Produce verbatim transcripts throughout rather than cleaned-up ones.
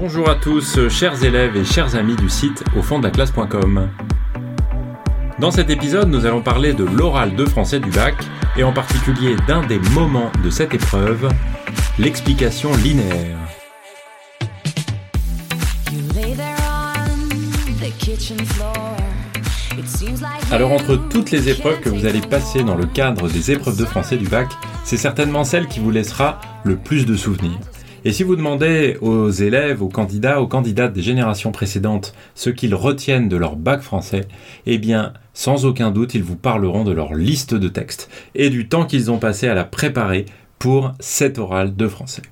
Bonjour à tous, chers élèves et chers amis du site au fond de la classe point com. Dans cet épisode, nous allons parler de l'oral de français du bac et en particulier d'un des moments de cette épreuve, l'explication linéaire. Alors entre toutes les épreuves que vous allez passer dans le cadre des épreuves de français du bac, c'est certainement celle qui vous laissera le plus de souvenirs. Et si vous demandez aux élèves, aux candidats, aux candidates des générations précédentes ce qu'ils retiennent de leur bac français, eh bien, sans aucun doute, ils vous parleront de leur liste de textes et du temps qu'ils ont passé à la préparer pour cet oral de français.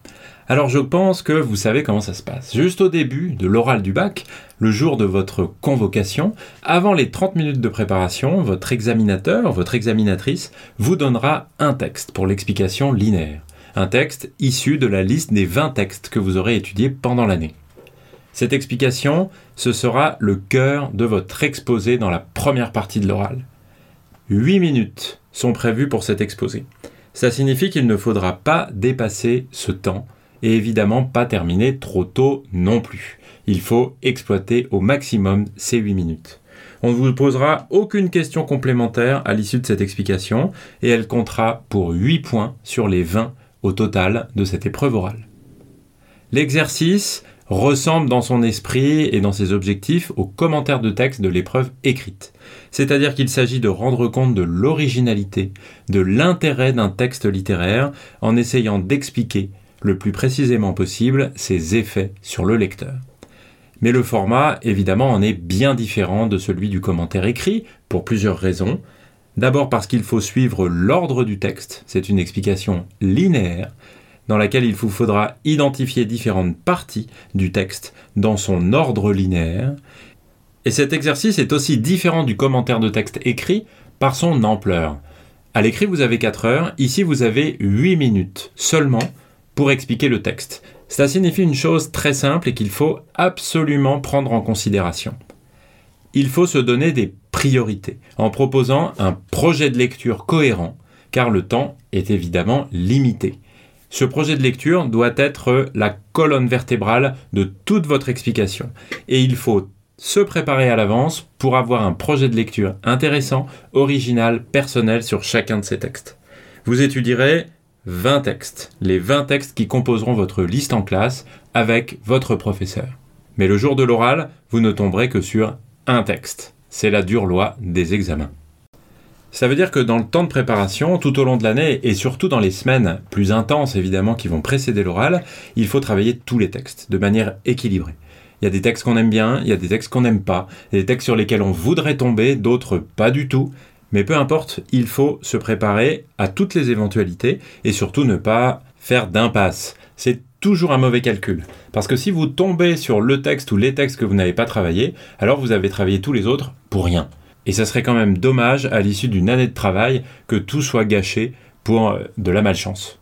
Alors je pense que vous savez comment ça se passe. Juste au début de l'oral du bac, le jour de votre convocation, avant les trente minutes de préparation, votre examinateur, votre examinatrice vous donnera un texte pour l'explication linéaire. Un texte issu de la liste des vingt textes que vous aurez étudiés pendant l'année. Cette explication, ce sera le cœur de votre exposé dans la première partie de l'oral. huit minutes sont prévues pour cet exposé. Ça signifie qu'il ne faudra pas dépasser ce temps. Et évidemment pas terminer trop tôt non plus. Il faut exploiter au maximum ces huit minutes. On ne vous posera aucune question complémentaire à l'issue de cette explication et elle comptera pour huit points sur les vingt au total de cette épreuve orale. L'exercice ressemble dans son esprit et dans ses objectifs aux commentaires de texte de l'épreuve écrite. C'est-à-dire qu'il s'agit de rendre compte de l'originalité, de l'intérêt d'un texte littéraire en essayant d'expliquer le plus précisément possible ses effets sur le lecteur. Mais le format, évidemment, en est bien différent de celui du commentaire écrit, pour plusieurs raisons. D'abord parce qu'il faut suivre l'ordre du texte, c'est une explication linéaire, dans laquelle il vous faudra identifier différentes parties du texte dans son ordre linéaire. Et cet exercice est aussi différent du commentaire de texte écrit par son ampleur. À l'écrit, vous avez quatre heures, ici vous avez huit minutes seulement, pour expliquer le texte. Cela signifie une chose très simple et qu'il faut absolument prendre en considération. Il faut se donner des priorités en proposant un projet de lecture cohérent, car le temps est évidemment limité. Ce projet de lecture doit être la colonne vertébrale de toute votre explication et il faut se préparer à l'avance pour avoir un projet de lecture intéressant, original, personnel sur chacun de ces textes. Vous étudierez vingt textes, les vingt textes qui composeront votre liste en classe avec votre professeur. Mais le jour de l'oral, vous ne tomberez que sur un texte. C'est la dure loi des examens. Ça veut dire que dans le temps de préparation, tout au long de l'année et surtout dans les semaines plus intenses évidemment qui vont précéder l'oral, il faut travailler tous les textes de manière équilibrée. Il y a des textes qu'on aime bien, il y a des textes qu'on n'aime pas, il y a des textes sur lesquels on voudrait tomber, d'autres pas du tout. Mais peu importe, il faut se préparer à toutes les éventualités et surtout ne pas faire d'impasse. C'est toujours un mauvais calcul. Parce que si vous tombez sur le texte ou les textes que vous n'avez pas travaillé, alors vous avez travaillé tous les autres pour rien. Et ça serait quand même dommage à l'issue d'une année de travail que tout soit gâché pour de la malchance.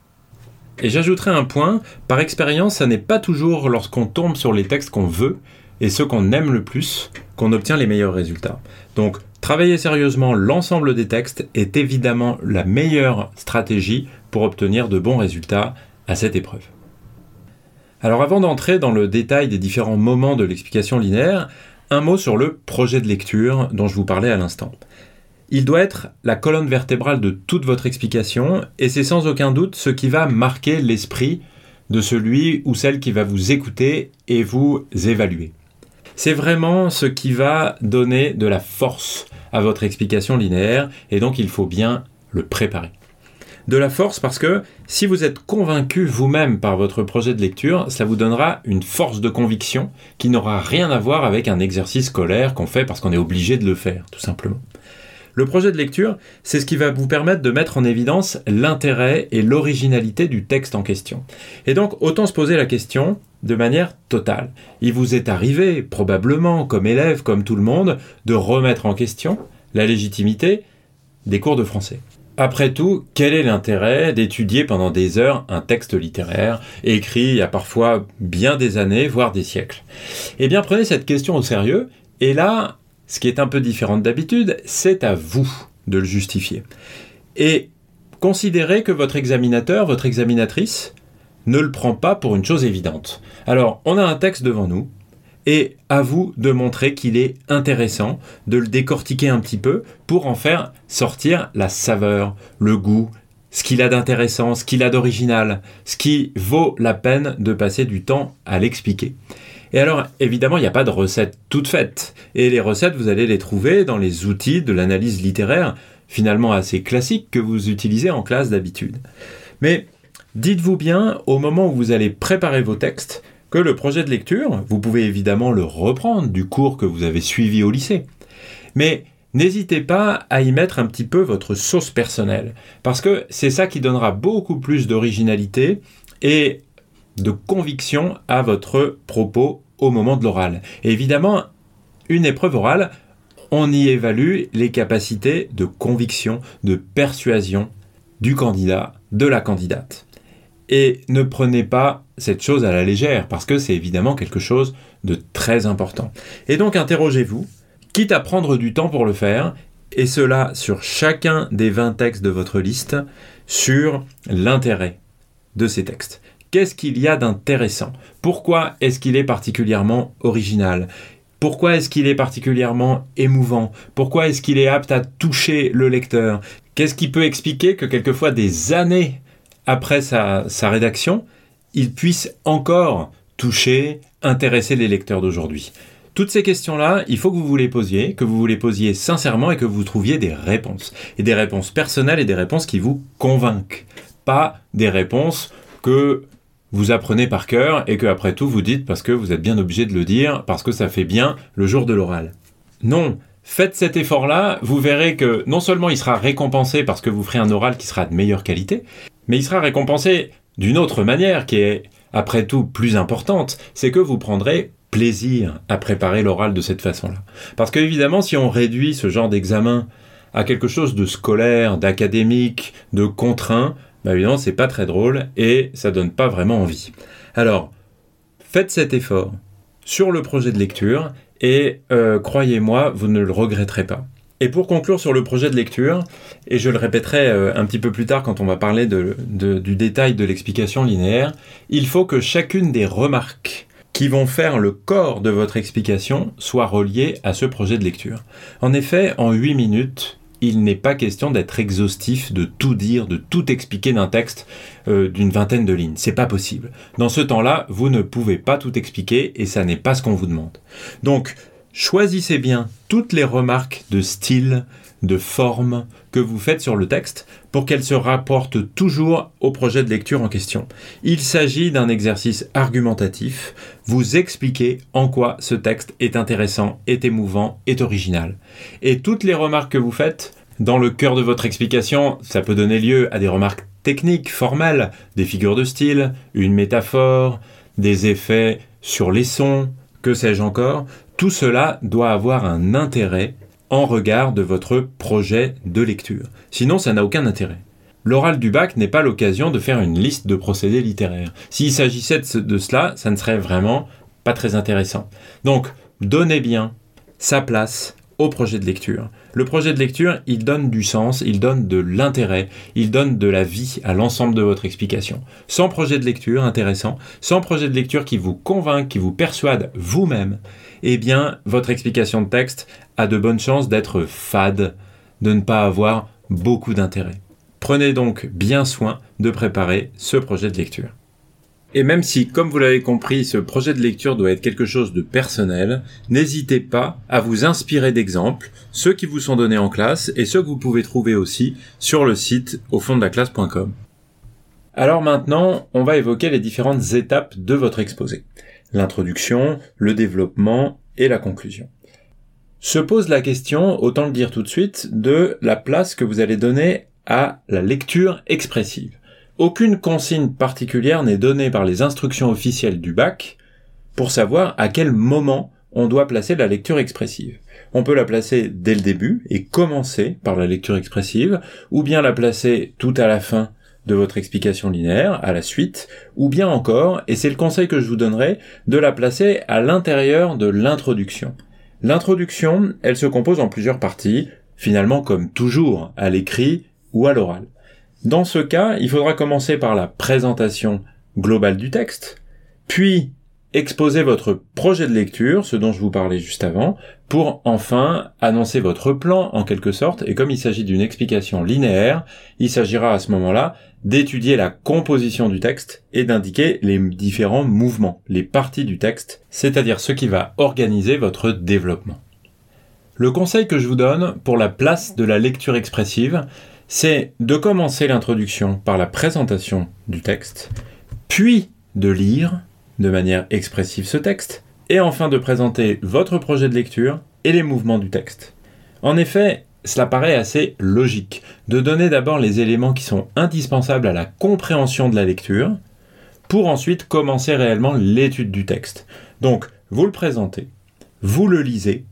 Et j'ajouterai un point, par expérience, ça n'est pas toujours lorsqu'on tombe sur les textes qu'on veut et ceux qu'on aime le plus qu'on obtient les meilleurs résultats. Donc, travailler sérieusement l'ensemble des textes est évidemment la meilleure stratégie pour obtenir de bons résultats à cette épreuve. Alors avant d'entrer dans le détail des différents moments de l'explication linéaire, un mot sur le projet de lecture dont je vous parlais à l'instant. Il doit être la colonne vertébrale de toute votre explication et c'est sans aucun doute ce qui va marquer l'esprit de celui ou celle qui va vous écouter et vous évaluer. C'est vraiment ce qui va donner de la force à votre explication linéaire et donc il faut bien le préparer. De la force parce que si vous êtes convaincu vous-même par votre projet de lecture, ça vous donnera une force de conviction qui n'aura rien à voir avec un exercice scolaire qu'on fait parce qu'on est obligé de le faire, tout simplement. Le projet de lecture, c'est ce qui va vous permettre de mettre en évidence l'intérêt et l'originalité du texte en question. Et donc, autant se poser la question de manière totale. Il vous est arrivé, probablement, comme élève, comme tout le monde, de remettre en question la légitimité des cours de français. Après tout, quel est l'intérêt d'étudier pendant des heures un texte littéraire écrit il y a parfois bien des années, voire des siècles ? Eh bien, prenez cette question au sérieux, et là, ce qui est un peu différent d'habitude, c'est à vous de le justifier. Et considérez que votre examinateur, votre examinatrice, ne le prend pas pour une chose évidente. Alors, on a un texte devant nous, et à vous de montrer qu'il est intéressant, de le décortiquer un petit peu pour en faire sortir la saveur, le goût, ce qu'il a d'intéressant, ce qu'il a d'original, ce qui vaut la peine de passer du temps à l'expliquer. Et alors, évidemment, il n'y a pas de recette toute faite. Et les recettes, vous allez les trouver dans les outils de l'analyse littéraire, finalement assez classiques, que vous utilisez en classe d'habitude. Mais dites-vous bien, au moment où vous allez préparer vos textes, que le projet de lecture, vous pouvez évidemment le reprendre du cours que vous avez suivi au lycée. Mais n'hésitez pas à y mettre un petit peu votre sauce personnelle, parce que c'est ça qui donnera beaucoup plus d'originalité et de conviction à votre propos au moment de l'oral. Et évidemment, une épreuve orale, on y évalue les capacités de conviction, de persuasion du candidat, de la candidate. Et ne prenez pas cette chose à la légère, parce que c'est évidemment quelque chose de très important. Et donc interrogez-vous, quitte à prendre du temps pour le faire, et cela sur chacun des vingt textes de votre liste, sur l'intérêt de ces textes. Qu'est-ce qu'il y a d'intéressant? Pourquoi est-ce qu'il est particulièrement original? Pourquoi est-ce qu'il est particulièrement émouvant? Pourquoi est-ce qu'il est apte à toucher le lecteur? Qu'est-ce qui peut expliquer que quelquefois des années après sa, sa rédaction, il puisse encore toucher, intéresser les lecteurs d'aujourd'hui? Toutes ces questions-là, il faut que vous vous les posiez, que vous vous les posiez sincèrement et que vous trouviez des réponses. Et des réponses personnelles et des réponses qui vous convainquent. Pas des réponses que vous apprenez par cœur et que après tout vous dites parce que vous êtes bien obligé de le dire, parce que ça fait bien le jour de l'oral. Non! Faites cet effort-là, vous verrez que non seulement il sera récompensé parce que vous ferez un oral qui sera de meilleure qualité, mais il sera récompensé d'une autre manière qui est, après tout, plus importante, c'est que vous prendrez plaisir à préparer l'oral de cette façon-là. Parce que, évidemment, si on réduit ce genre d'examen à quelque chose de scolaire, d'académique, de contraint, bah évidemment, c'est pas très drôle et ça donne pas vraiment envie. Alors, faites cet effort sur le projet de lecture. Et euh, croyez-moi, vous ne le regretterez pas. Et pour conclure sur le projet de lecture, et je le répéterai euh, un petit peu plus tard quand on va parler de, de, du détail de l'explication linéaire, il faut que chacune des remarques qui vont faire le corps de votre explication soit reliée à ce projet de lecture. En effet, en huit minutes, il n'est pas question d'être exhaustif, de tout dire, de tout expliquer d'un texte euh, d'une vingtaine de lignes. C'est pas possible. Dans ce temps-là, vous ne pouvez pas tout expliquer et ça n'est pas ce qu'on vous demande. Donc, choisissez bien toutes les remarques de style, de forme que vous faites sur le texte pour qu'elles se rapportent toujours au projet de lecture en question. Il s'agit d'un exercice argumentatif. Vous expliquez en quoi ce texte est intéressant, est émouvant, est original. Et toutes les remarques que vous faites dans le cœur de votre explication, ça peut donner lieu à des remarques techniques, formelles, des figures de style, une métaphore, des effets sur les sons, que sais-je encore. Tout cela doit avoir un intérêt en regard de votre projet de lecture. Sinon, ça n'a aucun intérêt. L'oral du bac n'est pas l'occasion de faire une liste de procédés littéraires. S'il s'agissait de, ce, de cela, ça ne serait vraiment pas très intéressant. Donc, donnez bien sa place au projet de lecture. Le projet de lecture, il donne du sens, il donne de l'intérêt, il donne de la vie à l'ensemble de votre explication. Sans projet de lecture intéressant, sans projet de lecture qui vous convainc, qui vous persuade vous-même, eh bien, votre explication de texte a de bonnes chances d'être fade, de ne pas avoir beaucoup d'intérêt. Prenez donc bien soin de préparer ce projet de lecture. Et même si, comme vous l'avez compris, ce projet de lecture doit être quelque chose de personnel, n'hésitez pas à vous inspirer d'exemples, ceux qui vous sont donnés en classe et ceux que vous pouvez trouver aussi sur le site au fond de la classe point com. Alors maintenant, on va évoquer les différentes étapes de votre exposé. L'introduction, le développement et la conclusion. Se pose la question, autant le dire tout de suite, de la place que vous allez donner à la lecture expressive. Aucune consigne particulière n'est donnée par les instructions officielles du bac pour savoir à quel moment on doit placer la lecture expressive. On peut la placer dès le début et commencer par la lecture expressive, ou bien la placer tout à la fin de votre explication linéaire, à la suite, ou bien encore, et c'est le conseil que je vous donnerai, de la placer à l'intérieur de l'introduction. L'introduction, elle se compose en plusieurs parties, finalement comme toujours, à l'écrit ou à l'oral. Dans ce cas, il faudra commencer par la présentation globale du texte, puis exposer votre projet de lecture, ce dont je vous parlais juste avant, pour enfin annoncer votre plan en quelque sorte, et comme il s'agit d'une explication linéaire, il s'agira à ce moment-là d'étudier la composition du texte et d'indiquer les différents mouvements, les parties du texte, c'est-à-dire ce qui va organiser votre développement. Le conseil que je vous donne pour la place de la lecture expressive, c'est de commencer l'introduction par la présentation du texte, puis de lire de manière expressive ce texte, et enfin de présenter votre projet de lecture et les mouvements du texte. En effet, cela paraît assez logique de donner d'abord les éléments qui sont indispensables à la compréhension de la lecture, pour ensuite commencer réellement l'étude du texte. Donc, vous le présentez, vous le lisez,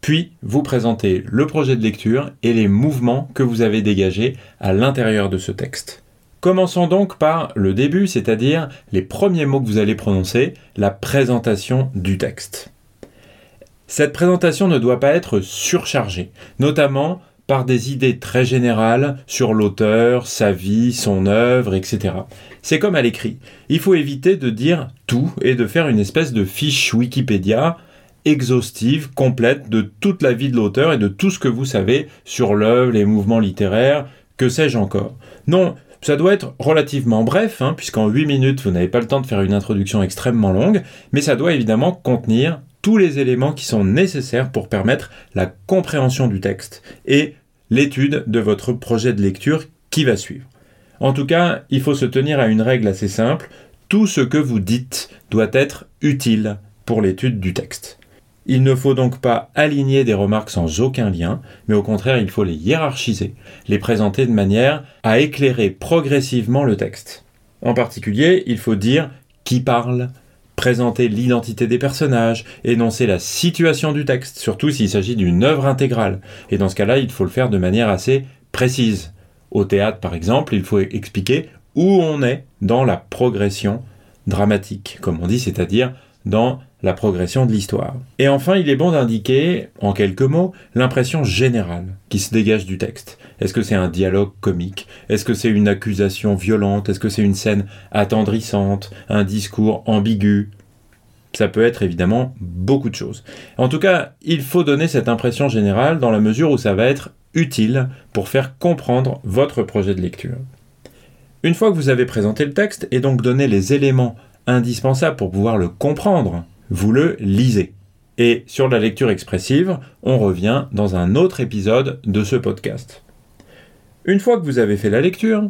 puis vous présentez le projet de lecture et les mouvements que vous avez dégagés à l'intérieur de ce texte. Commençons donc par le début, c'est-à-dire les premiers mots que vous allez prononcer, la présentation du texte. Cette présentation ne doit pas être surchargée, notamment par des idées très générales sur l'auteur, sa vie, son œuvre, et cetera. C'est comme à l'écrit, il faut éviter de dire tout et de faire une espèce de fiche Wikipédia exhaustive, complète de toute la vie de l'auteur et de tout ce que vous savez sur l'œuvre, les mouvements littéraires, que sais-je encore. Non, ça doit être relativement bref, hein, puisqu'en huit minutes, vous n'avez pas le temps de faire une introduction extrêmement longue, mais ça doit évidemment contenir tous les éléments qui sont nécessaires pour permettre la compréhension du texte et l'étude de votre projet de lecture qui va suivre. En tout cas, il faut se tenir à une règle assez simple, tout ce que vous dites doit être utile pour l'étude du texte. Il ne faut donc pas aligner des remarques sans aucun lien, mais au contraire, il faut les hiérarchiser, les présenter de manière à éclairer progressivement le texte. En particulier, il faut dire qui parle, présenter l'identité des personnages, énoncer la situation du texte, surtout s'il s'agit d'une œuvre intégrale. Et dans ce cas-là, il faut le faire de manière assez précise. Au théâtre, par exemple, il faut expliquer où on est dans la progression dramatique, comme on dit, c'est-à-dire dans la progression de l'histoire. Et enfin, il est bon d'indiquer, en quelques mots, l'impression générale qui se dégage du texte. Est-ce que c'est un dialogue comique ? Est-ce que c'est une accusation violente ? Est-ce que c'est une scène attendrissante ? Un discours ambigu ? Ça peut être évidemment beaucoup de choses. En tout cas, il faut donner cette impression générale dans la mesure où ça va être utile pour faire comprendre votre projet de lecture. Une fois que vous avez présenté le texte et donc donné les éléments indispensables pour pouvoir le comprendre, vous le lisez. Et sur la lecture expressive, on revient dans un autre épisode de ce podcast. Une fois que vous avez fait la lecture,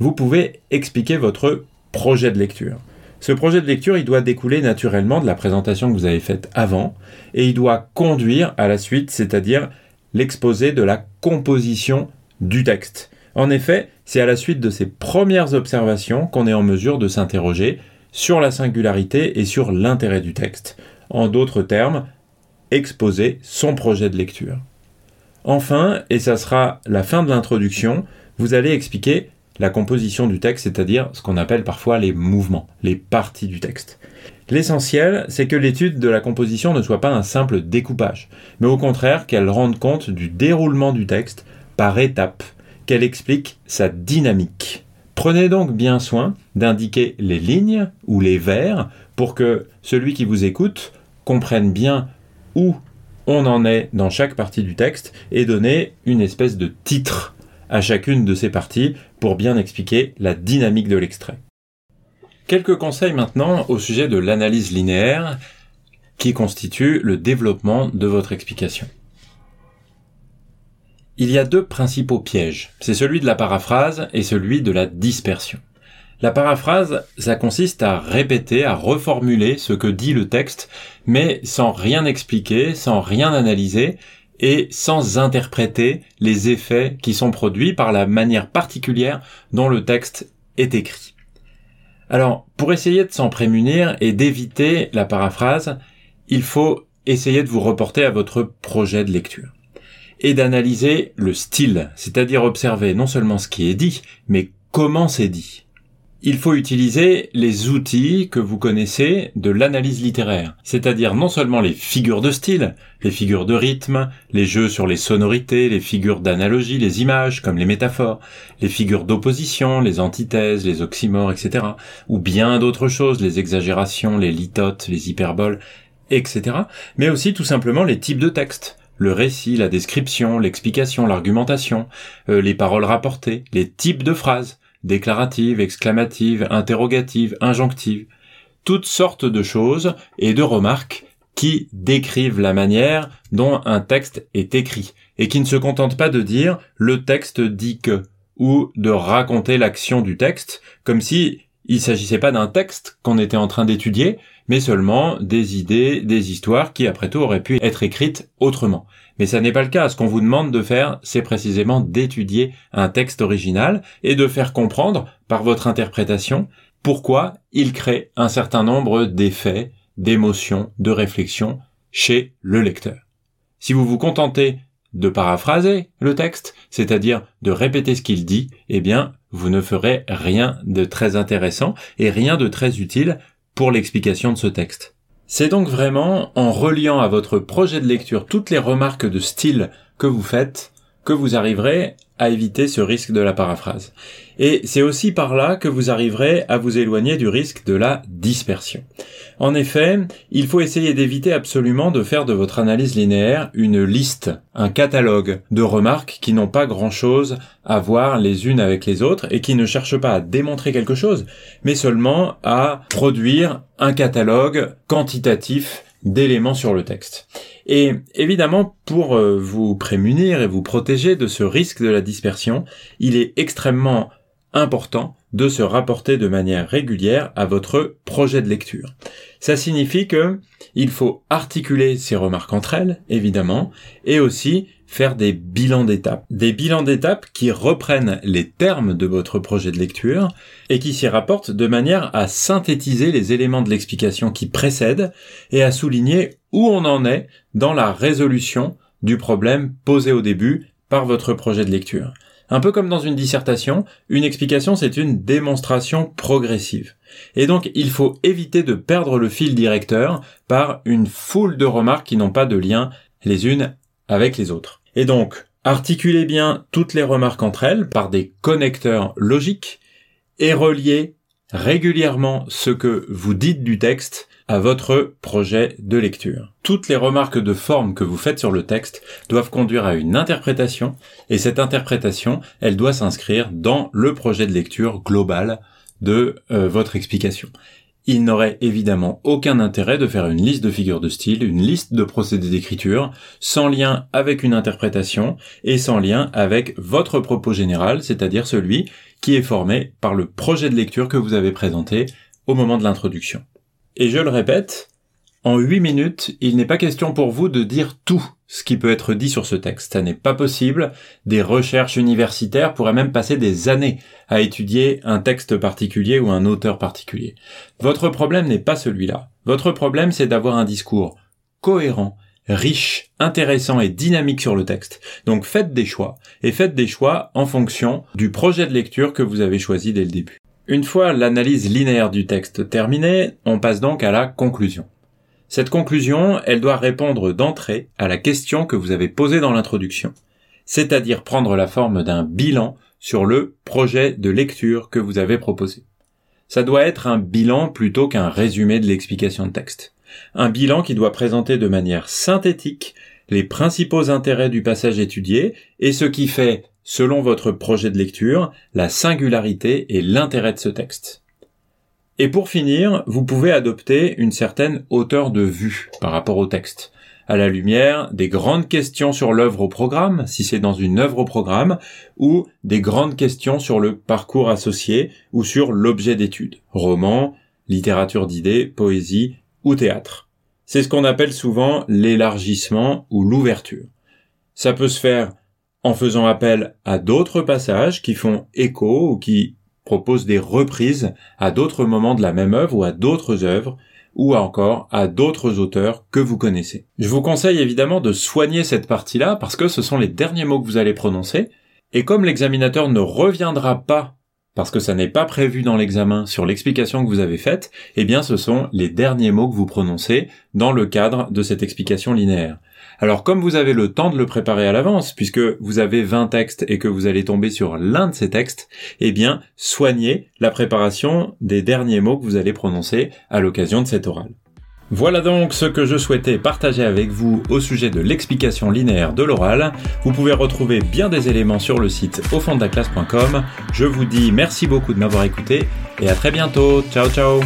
vous pouvez expliquer votre projet de lecture. Ce projet de lecture, il doit découler naturellement de la présentation que vous avez faite avant et il doit conduire à la suite, c'est-à-dire l'exposé de la composition du texte. En effet, c'est à la suite de ces premières observations qu'on est en mesure de s'interroger sur la singularité et sur l'intérêt du texte. En d'autres termes, exposer son projet de lecture. Enfin, et ça sera la fin de l'introduction, vous allez expliquer la composition du texte, c'est-à-dire ce qu'on appelle parfois les mouvements, les parties du texte. L'essentiel, c'est que l'étude de la composition ne soit pas un simple découpage, mais au contraire qu'elle rende compte du déroulement du texte par étapes, qu'elle explique sa dynamique. Prenez donc bien soin d'indiquer les lignes ou les vers pour que celui qui vous écoute comprenne bien où on en est dans chaque partie du texte et donner une espèce de titre à chacune de ces parties pour bien expliquer la dynamique de l'extrait. Quelques conseils maintenant au sujet de l'analyse linéaire qui constitue le développement de votre explication. Il y a deux principaux pièges, c'est celui de la paraphrase et celui de la dispersion. La paraphrase, ça consiste à répéter, à reformuler ce que dit le texte, mais sans rien expliquer, sans rien analyser et sans interpréter les effets qui sont produits par la manière particulière dont le texte est écrit. Alors, pour essayer de s'en prémunir et d'éviter la paraphrase, il faut essayer de vous reporter à votre projet de lecture et d'analyser le style, c'est-à-dire observer non seulement ce qui est dit, mais comment c'est dit. il faut utiliser les outils que vous connaissez de l'analyse littéraire, c'est-à-dire non seulement les figures de style, les figures de rythme, les jeux sur les sonorités, les figures d'analogie, les images comme les métaphores, les figures d'opposition, les antithèses, les oxymores, et cetera, ou bien d'autres choses, les exagérations, les litotes, les hyperboles, et cetera, mais aussi tout simplement les types de textes. Le récit, la description, l'explication, l'argumentation, euh, les paroles rapportées, les types de phrases, déclaratives, exclamatives, interrogatives, injonctives, toutes sortes de choses et de remarques qui décrivent la manière dont un texte est écrit et qui ne se contentent pas de dire « le texte dit que » ou de raconter l'action du texte comme si il s'agissait pas d'un texte qu'on était en train d'étudier, mais seulement des idées, des histoires qui, après tout, auraient pu être écrites autrement. Mais ça n'est pas le cas. Ce qu'on vous demande de faire, c'est précisément d'étudier un texte original et de faire comprendre, par votre interprétation, pourquoi il crée un certain nombre d'effets, d'émotions, de réflexions chez le lecteur. Si vous vous contentez de paraphraser le texte, c'est-à-dire de répéter ce qu'il dit, eh bien, vous ne ferez rien de très intéressant et rien de très utile pour l'explication de ce texte. C'est donc vraiment en reliant à votre projet de lecture toutes les remarques de style que vous faites que vous arriverez à éviter ce risque de la paraphrase. Et c'est aussi par là que vous arriverez à vous éloigner du risque de la dispersion. En effet, il faut essayer d'éviter absolument de faire de votre analyse linéaire une liste, un catalogue de remarques qui n'ont pas grand-chose à voir les unes avec les autres et qui ne cherchent pas à démontrer quelque chose, mais seulement à produire un catalogue quantitatif d'éléments sur le texte. Et évidemment, pour vous prémunir et vous protéger de ce risque de la dispersion, il est extrêmement important de se rapporter de manière régulière à votre projet de lecture. Ça signifie que il faut articuler ces remarques entre elles, évidemment, et aussi faire des bilans d'étapes. Des bilans d'étapes qui reprennent les termes de votre projet de lecture et qui s'y rapportent de manière à synthétiser les éléments de l'explication qui précèdent et à souligner où on en est dans la résolution du problème posé au début par votre projet de lecture. Un peu comme dans une dissertation, une explication c'est une démonstration progressive. Et donc il faut éviter de perdre le fil directeur par une foule de remarques qui n'ont pas de lien les unes avec les autres. Et donc, articulez bien toutes les remarques entre elles par des connecteurs logiques et reliez régulièrement ce que vous dites du texte à votre projet de lecture. Toutes les remarques de forme que vous faites sur le texte doivent conduire à une interprétation et cette interprétation, elle doit s'inscrire dans le projet de lecture global de euh, votre explication. Il n'aurait évidemment aucun intérêt de faire une liste de figures de style, une liste de procédés d'écriture, sans lien avec une interprétation et sans lien avec votre propos général, c'est-à-dire celui qui est formé par le projet de lecture que vous avez présenté au moment de l'introduction. Et je le répète, en huit minutes, il n'est pas question pour vous de dire tout ce qui peut être dit sur ce texte. Ça n'est pas possible. Des recherches universitaires pourraient même passer des années à étudier un texte particulier ou un auteur particulier. Votre problème n'est pas celui-là. Votre problème, c'est d'avoir un discours cohérent, riche, intéressant et dynamique sur le texte. Donc faites des choix, et faites des choix en fonction du projet de lecture que vous avez choisi dès le début. Une fois l'analyse linéaire du texte terminée, on passe donc à la conclusion. Cette conclusion, elle doit répondre d'entrée à la question que vous avez posée dans l'introduction, c'est-à-dire prendre la forme d'un bilan sur le projet de lecture que vous avez proposé. Ça doit être un bilan plutôt qu'un résumé de l'explication de texte. Un bilan qui doit présenter de manière synthétique les principaux intérêts du passage étudié et ce qui fait, selon votre projet de lecture, la singularité et l'intérêt de ce texte. Et pour finir, vous pouvez adopter une certaine hauteur de vue par rapport au texte, à la lumière des grandes questions sur l'œuvre au programme, si c'est dans une œuvre au programme, ou des grandes questions sur le parcours associé ou sur l'objet d'étude, roman, littérature d'idées, poésie ou théâtre. C'est ce qu'on appelle souvent l'élargissement ou l'ouverture. Ça peut se faire en faisant appel à d'autres passages qui font écho ou qui proposent des reprises à d'autres moments de la même œuvre ou à d'autres œuvres ou encore à d'autres auteurs que vous connaissez. Je vous conseille évidemment de soigner cette partie-là parce que ce sont les derniers mots que vous allez prononcer et comme l'examinateur ne reviendra pas parce que ça n'est pas prévu dans l'examen sur l'explication que vous avez faite, eh bien ce sont les derniers mots que vous prononcez dans le cadre de cette explication linéaire. Alors comme vous avez le temps de le préparer à l'avance, puisque vous avez vingt textes et que vous allez tomber sur l'un de ces textes, eh bien soignez la préparation des derniers mots que vous allez prononcer à l'occasion de cet oral. Voilà donc ce que je souhaitais partager avec vous au sujet de l'explication linéaire de l'oral. Vous pouvez retrouver bien des éléments sur le site au fond de la classe point com. Je vous dis merci beaucoup de m'avoir écouté et à très bientôt. Ciao ciao.